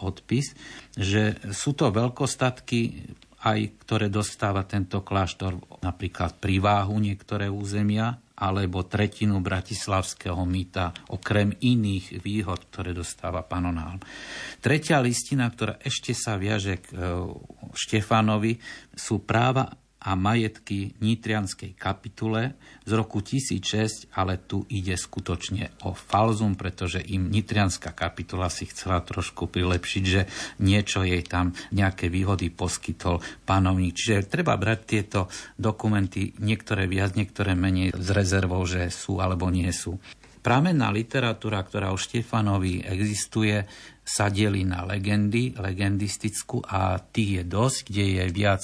odpis, že sú to veľkostatky, aj ktoré dostáva tento kláštor, napríklad priváhu niektoré územia, alebo tretinu bratislavského mýta, okrem iných výhod, ktoré dostáva Panonhalm. Tretia listina, ktorá ešte sa viaže k Štefanovi, sú práva a majetky nitrianskej kapitule z roku 1006, ale tu ide skutočne o falzum, pretože im nitrianská kapitula si chcela trošku prilepšiť, že niečo jej tam, nejaké výhody poskytol panovník. Čiže treba brať tieto dokumenty, niektoré viac, niektoré menej, s rezervou, že sú alebo nie sú. Pramenná literatúra, ktorá o Štefanovi existuje, sa delí na legendy, legendistickú, a tých je dosť, kde je viac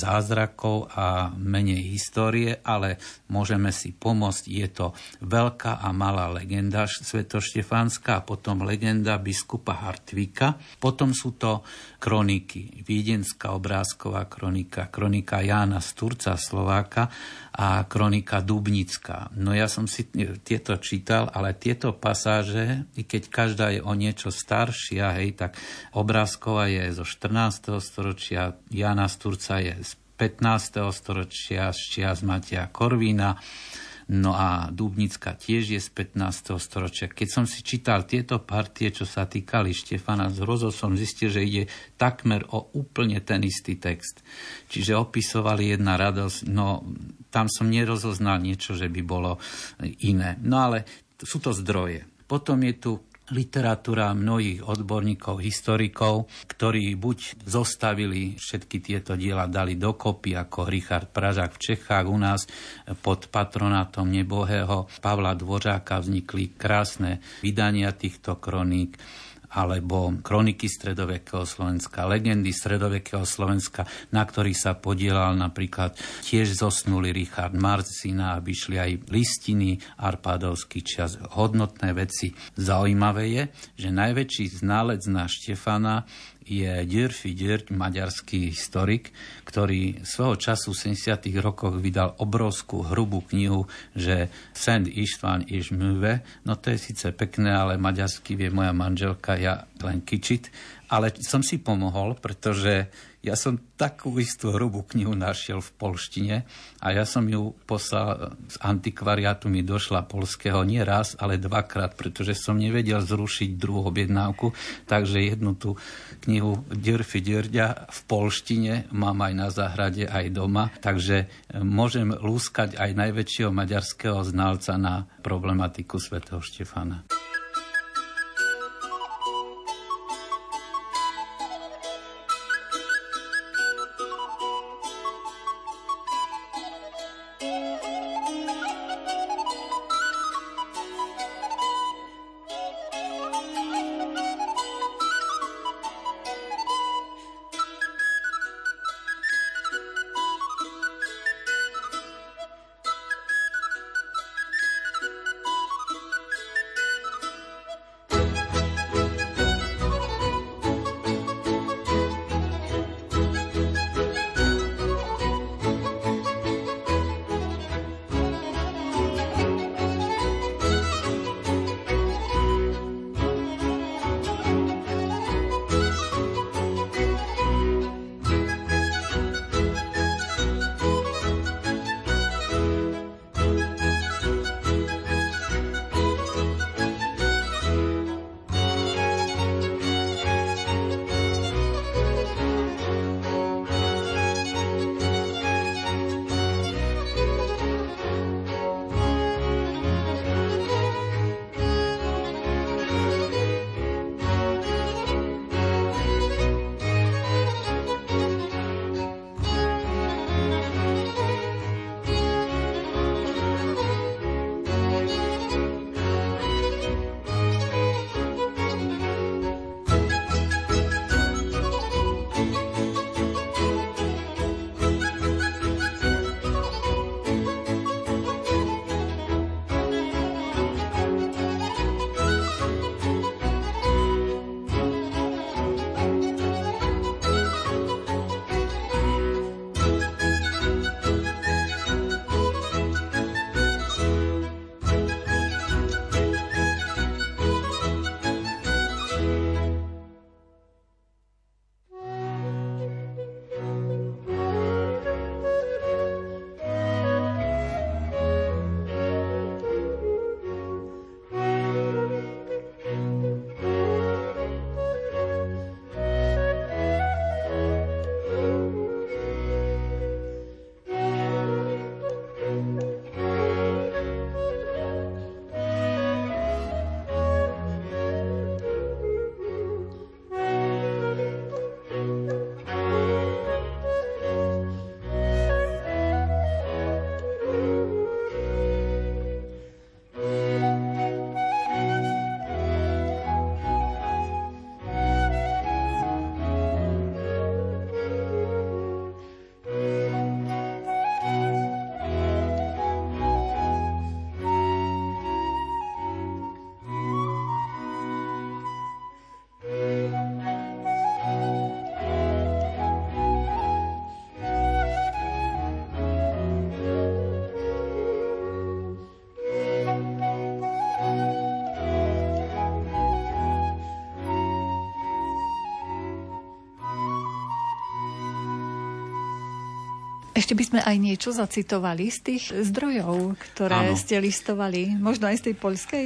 zázrakov a menej histórie, ale môžeme si pomôcť. Je to veľká a malá legenda svetoštefánska, a potom legenda biskupa Hartvíka. Potom sú to kroniky, viedenská obrázková kronika, kronika Jána z Turca Slováka a kronika Dubnická. No ja som si tieto čítal, ale tieto pasáže, i keď každá je o niečo staršia, hej, tak obrázková je zo 14. storočia, Jana z Turca je z 15. storočia, z čias Mateja Korvína, no a Dubnická tiež je z 15. storočia. Keď som si čítal tieto partie, čo sa týkali Štefana, z hrozou som zistil, že ide takmer o úplne ten istý text. Čiže opisovali jedna radosť, no tam som nerozoznal niečo, že by bolo iné. No ale sú to zdroje. Potom je tu literatúra mnohých odborníkov, historikov, ktorí buď zostavili všetky tieto diela, dali dokopy, ako Richard Pražák v Čechách, u nás pod patronátom nebohého Pavla Dvořáka vznikli krásne vydania týchto kroník, alebo kroniky stredovekého Slovenska, legendy stredovekého Slovenska, na ktorých sa podielal napríklad tiež zosnulý Richard Marcina, a vyšli aj listiny arpádovských čias. Hodnotné veci. Zaujímavé je, že najväčší znalec na Štefana je Győrffy György, maďarský historik, ktorý svojho času v 70. rokoch vydal obrovskú hrubú knihu, že Szent István és műve, no to je síce pekné, ale maďarsky vie moja manželka, ja len kičit. Ale som si pomohol, pretože ja som takú istú hrubú knihu našiel v polštine a ja som ju poslal z antikvariátu, mi došla polského nie raz, ale dvakrát, pretože som nevedel zrušiť druhú objednávku, takže jednu tú knihu Győrffy Györgya v polštine mám aj na záhrade, aj doma, takže môžem lúskať aj najväčšieho maďarského znalca na problematiku svätého Štefana. Ešte by sme aj niečo zacitovali z tých zdrojov, ktoré ste listovali, možno aj z tej poľskej.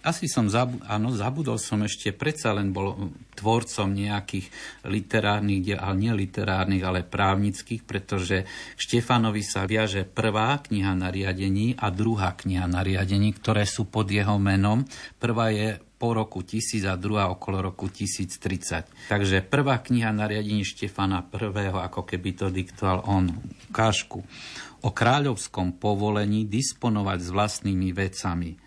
Asi som zabudol som ešte, predsa len bol tvorcom nejakých literárnych, ale nie literárnych, ale právnických, pretože k Štefanovi sa viaže prvá kniha nariadení a druhá kniha nariadení, ktoré sú pod jeho menom. Prvá je po roku 1000 a druhá okolo roku 1030. Takže prvá kniha nariadení Štefana I., ako keby to diktoval on, ukážku. O kráľovskom povolení disponovať s vlastnými vecami.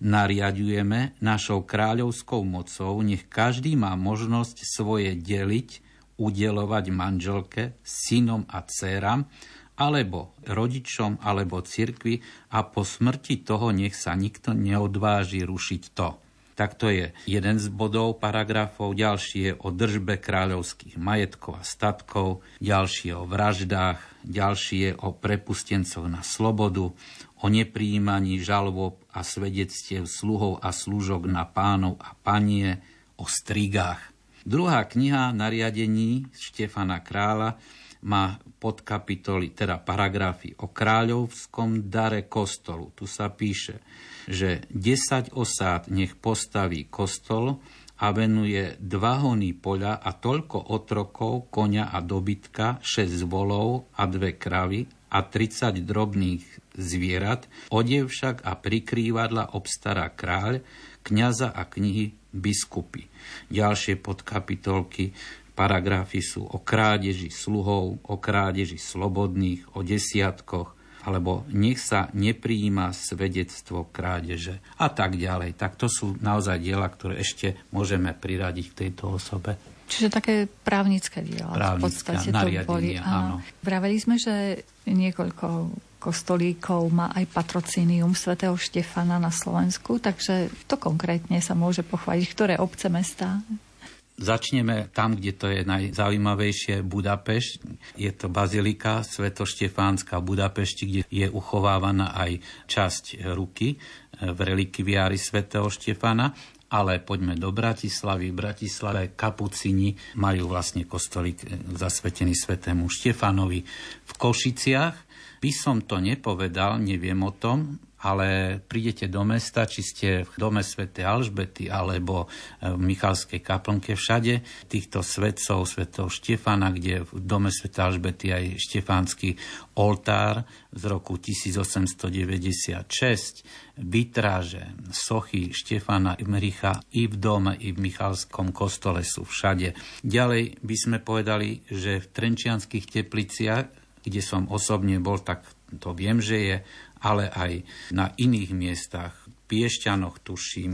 Nariadujeme našou kráľovskou mocou, nech každý má možnosť svoje deliť, udelovať manželke, synom a dcéram, alebo rodičom, alebo cirkvi a po smrti toho nech sa nikto neodváži rušiť to. tak to je jeden z bodov paragrafov, ďalší je o držbe kráľovských majetkov a statkov, ďalší je o vraždách, ďalší je o prepustencoch na slobodu, o neprijímaní žalob a svedectiev sluhov a služok na pánov a panie, o strigách. Druhá kniha nariadení Štefana kráľa má podkapitoly, teda paragrafy o kráľovskom dare kostolu. Tu sa píše, že 10 osád nech postaví kostol a venuje 2 hony poľa a toľko otrokov, konia a dobytka, 6 volov a 2 kravy a 30 drobných zvierat. Odev však a prikrývadla obstará kráľ, kňaza a knihy biskupy. Ďalšie podkapitolky, paragrafy sú o krádeži sluhov, o krádeži slobodných, o desiatkoch, alebo nech sa neprijíma svedectvo krádeže a tak ďalej. Tak to sú naozaj diela, ktoré ešte môžeme priradiť k tejto osobe. Čiže také právnické diela. Právnická, v podstate to boli. Áno. Vraveli sme, že niekoľko kostolíkov má aj patrocínium svätého Štefana na Slovensku, takže to konkrétne sa môže pochváliť, ktoré obce, mestá? Začneme tam, kde to je najzaujímavejšie, Budapešť. Je to bazilika Svätoštefánska v Budapešti, kde je uchovávaná aj časť ruky v relikviári svätého Štefana. Ale poďme do Bratislavy. V Bratislave kapucini majú vlastne kostolík zasvetený svätému Štefanovi. V Košiciach by som to nepovedal, neviem o tom, ale prídete do mesta, či ste v dome svätej Alžbety alebo v Michalskej kaplnke, všade týchto svätcov svätého Štefana, kde v dome svätej Alžbety aj štefánsky oltár z roku 1896, vitráže, sochy Štefana Imricha i v dome, i v Michalskom kostole sú všade. Ďalej by sme povedali, že v Trenčianskych Tepliciach, kde som osobne bol, tak to viem, že je, ale aj na iných miestach, Piešťanoch tuším,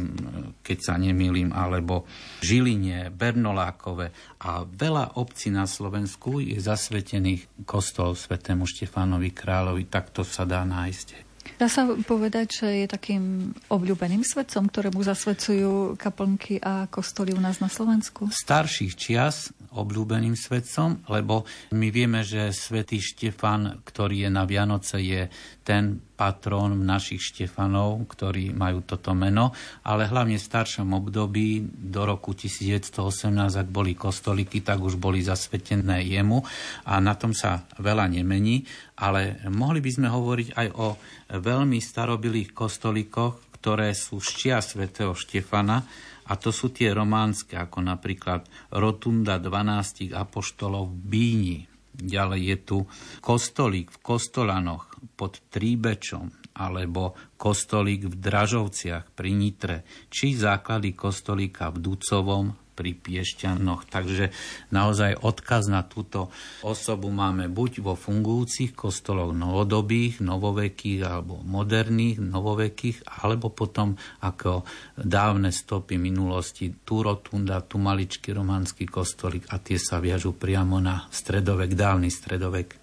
keď sa nemýlim, alebo Žiline, Bernolákove a veľa obcí na Slovensku je zasvetených kostol svätému Štefanovi kráľovi, tak to sa dá nájsť. Dá sa povedať, že je takým obľúbeným svetcom, ktorému zasvedcujú kaplnky a kostoly u nás na Slovensku? Starších čias obľúbeným svetcom, lebo my vieme, že svätý Štefan, ktorý je na Vianoce, je ten patrón našich Štefanov, ktorí majú toto meno, ale hlavne v staršom období do roku 1918, ak boli kostolíky, tak už boli zasvetené jemu a na tom sa veľa nemení, ale mohli by sme hovoriť aj o veľmi starobilých kostolíkoch, ktoré sú z čias svätého Štefana, a to sú tie románske, ako napríklad Rotunda 12 apoštolov v Bíni. Ďalej je tu kostolík v Kostolanoch pod Tríbečom, alebo kostolík v Dražovciach pri Nitre, či základy kostolíka v Ducovom pri Piešťanoch. Takže naozaj odkaz na túto osobu máme buď vo fungujúcich kostoloch novodobých, novovekých alebo moderných, novovekých, alebo potom ako dávne stopy minulosti, tu rotunda, tu maličký románsky kostolík a tie sa viažú priamo na stredovek, dávny stredovek.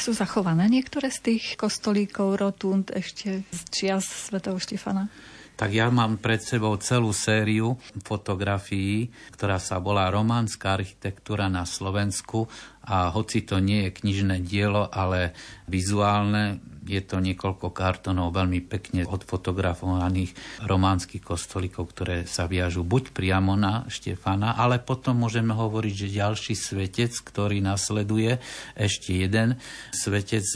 A sú zachované niektoré z tých kostolíkov, rotund ešte z čias svätého Štefana? Tak ja mám pred sebou celú sériu fotografií, ktorá sa volá Románska architektúra na Slovensku a hoci to nie je knižné dielo, ale vizuálne, je to niekoľko kartónov veľmi pekne odfotografovaných románskych kostolíkov, ktoré sa viažú buď priamo na Štefana, ale potom môžeme hovoriť, že ďalší svetec, ktorý nasleduje, ešte jeden svetec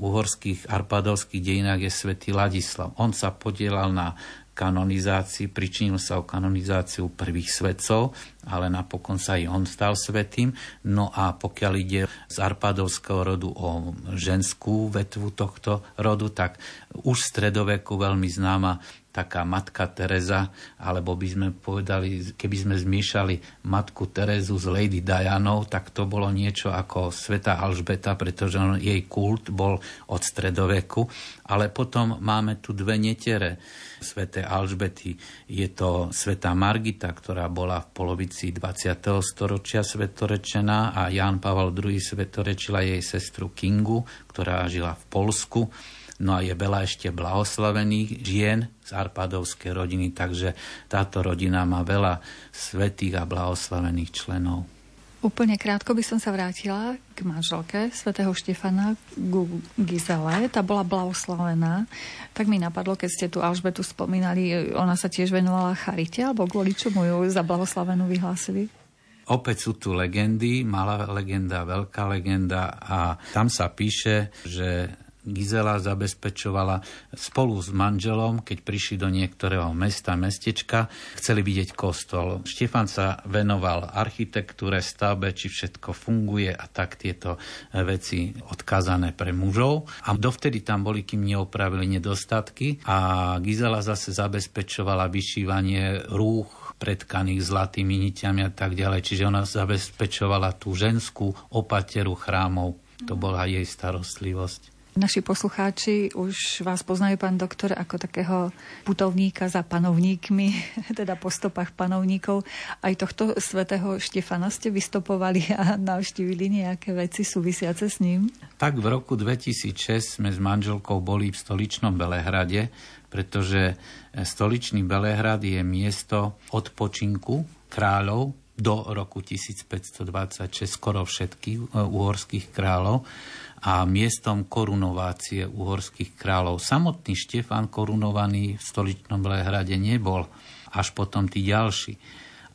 uhorských arpadovských dejinách je svätý Ladislav. On sa podielal na kanonizácii, pričinil sa o kanonizáciu prvých svetcov, ale napokon sa i on stal svätým. No a pokiaľ ide z arpadovského rodu o ženskú vetvu tohto rodu, tak už v stredoveku veľmi známa taká matka Tereza, alebo by sme povedali, keby sme zmiešali matku Terezu s Lady Dianou, tak to bolo niečo ako svätá Alžbeta, pretože jej kult bol od stredoveku. Ale potom máme tu dve netere svätej Alžbety. Je to svätá Margita, ktorá bola v polovici 20. storočia svetorečená a Ján Pavel II. Svetorečila jej sestru Kingu, ktorá žila v Poľsku. No a je veľa ešte blahoslavených žien z arpadovskej rodiny, takže táto rodina má veľa svätých a blahoslavených členov. Úplne krátko by som sa vrátila k manželke svätého Štefana, Gizele. Tá bola blahoslavená. Tak mi napadlo, keď ste tu Alžbetu spomínali, ona sa tiež venovala charite, alebo kvôli čomu ju za blahoslavenú vyhlásili? Opäť sú tu legendy, malá legenda, veľká legenda, a tam sa píše, že Gizela zabezpečovala spolu s manželom, keď prišli do niektorého mesta, mestečka, chceli vidieť kostol. Štefan sa venoval architektúre, stavbe, či všetko funguje a tak tieto veci odkazané pre mužov. A dovtedy tam boli, kým neopravili nedostatky, a Gizela zase zabezpečovala vyšívanie rúch pretkaných zlatými niťami a tak ďalej. Čiže ona zabezpečovala tú ženskú opateru chrámov. To bola jej starostlivosť. Naši poslucháči už vás poznajú, pán doktor, ako takého putovníka za panovníkmi, teda po stopách panovníkov. Aj tohto svätého Štefana ste vystopovali a navštívili nejaké veci súvisiace s ním? Tak v roku 2006 sme s manželkou boli v stoličnom Belehrade, pretože stoličný Belehrad je miesto odpočinku kráľov do roku 1526, skoro všetkých uhorských kráľov, a miestom korunovácie uhorských kráľov. Samotný Štefan korunovaný v stoličnom Belehrade nebol, až potom tí ďalší.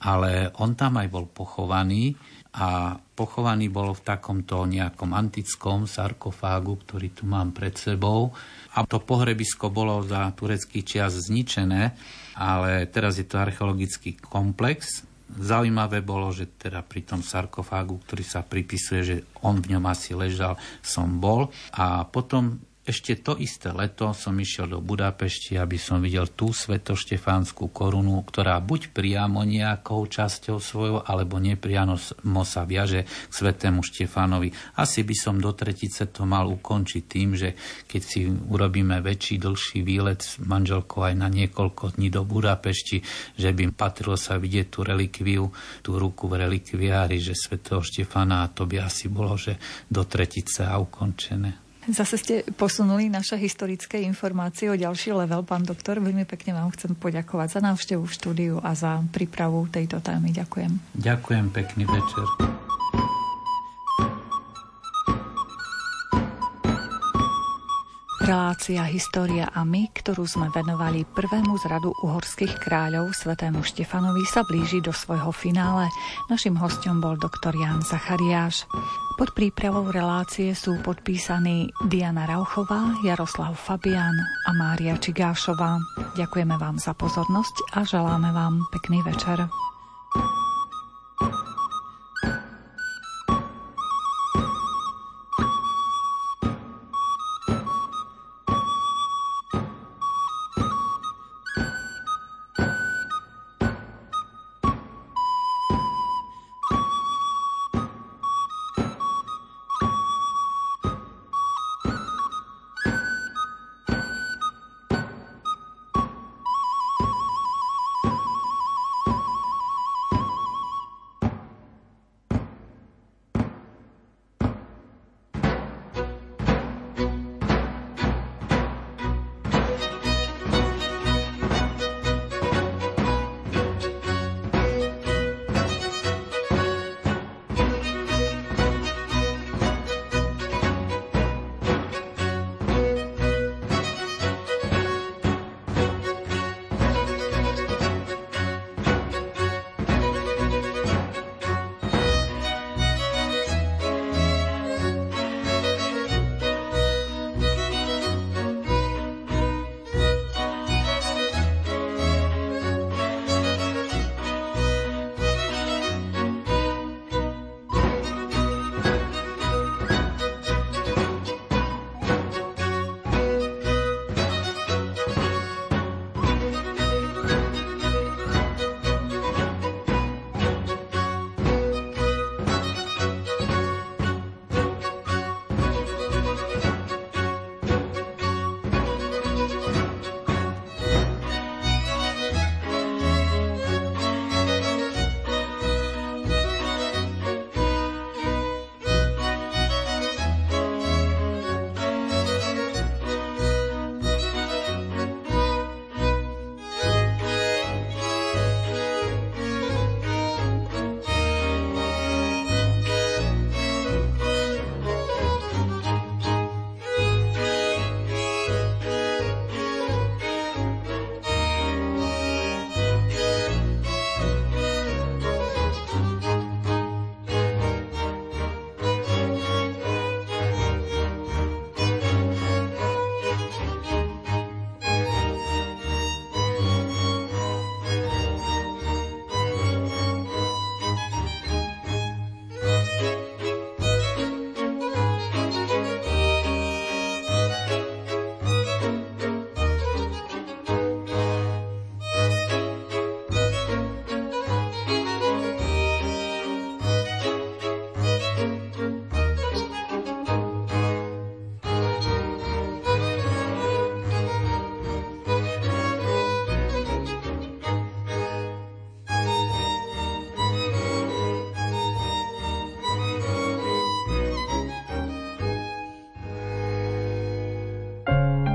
Ale on tam aj bol pochovaný, a pochovaný bol v takomto nejakom antickom sarkofágu, ktorý tu mám pred sebou. A to pohrebisko bolo za turecký čias zničené, ale teraz je to archeologický komplex. Zaujímavé bolo, že teda pri tom sarkofágu, ktorý sa pripisuje, že on v ňom asi ležal, som bol. A potom ešte to isté leto som išiel do Budapešti, aby som videl tú svetoštefánsku korunu, ktorá buď priamo nejakou časťou svojou, alebo nepriamo sa viaže k svätému Štefanovi. Asi by som do tretice to mal ukončiť tým, že keď si urobíme väčší, dlhší výlet s manželkou aj na niekoľko dní do Budapešti, že by patrilo sa vidieť tú relikviu, tú ruku v relikviári, že svätého Štefana, a to by asi bolo, že do tretice a ukončené. Zase ste posunuli naše historické informácie o ďalší level, pán doktor. Veľmi pekne vám chcem poďakovať za návštevu v štúdiu a za prípravu tejto témy. Ďakujem. Ďakujem, pekný večer. Relácia História a my, ktorú sme venovali prvému z radu uhorských kráľov svätému Štefanovi, sa blíži do svojho finále. Našim hosťom bol doktor Ján Zachariáš. Pod prípravou relácie sú podpísaní Diana Rauchová, Jaroslav Fabián a Mária Čigášová. Ďakujeme vám za pozornosť a želáme vám pekný večer.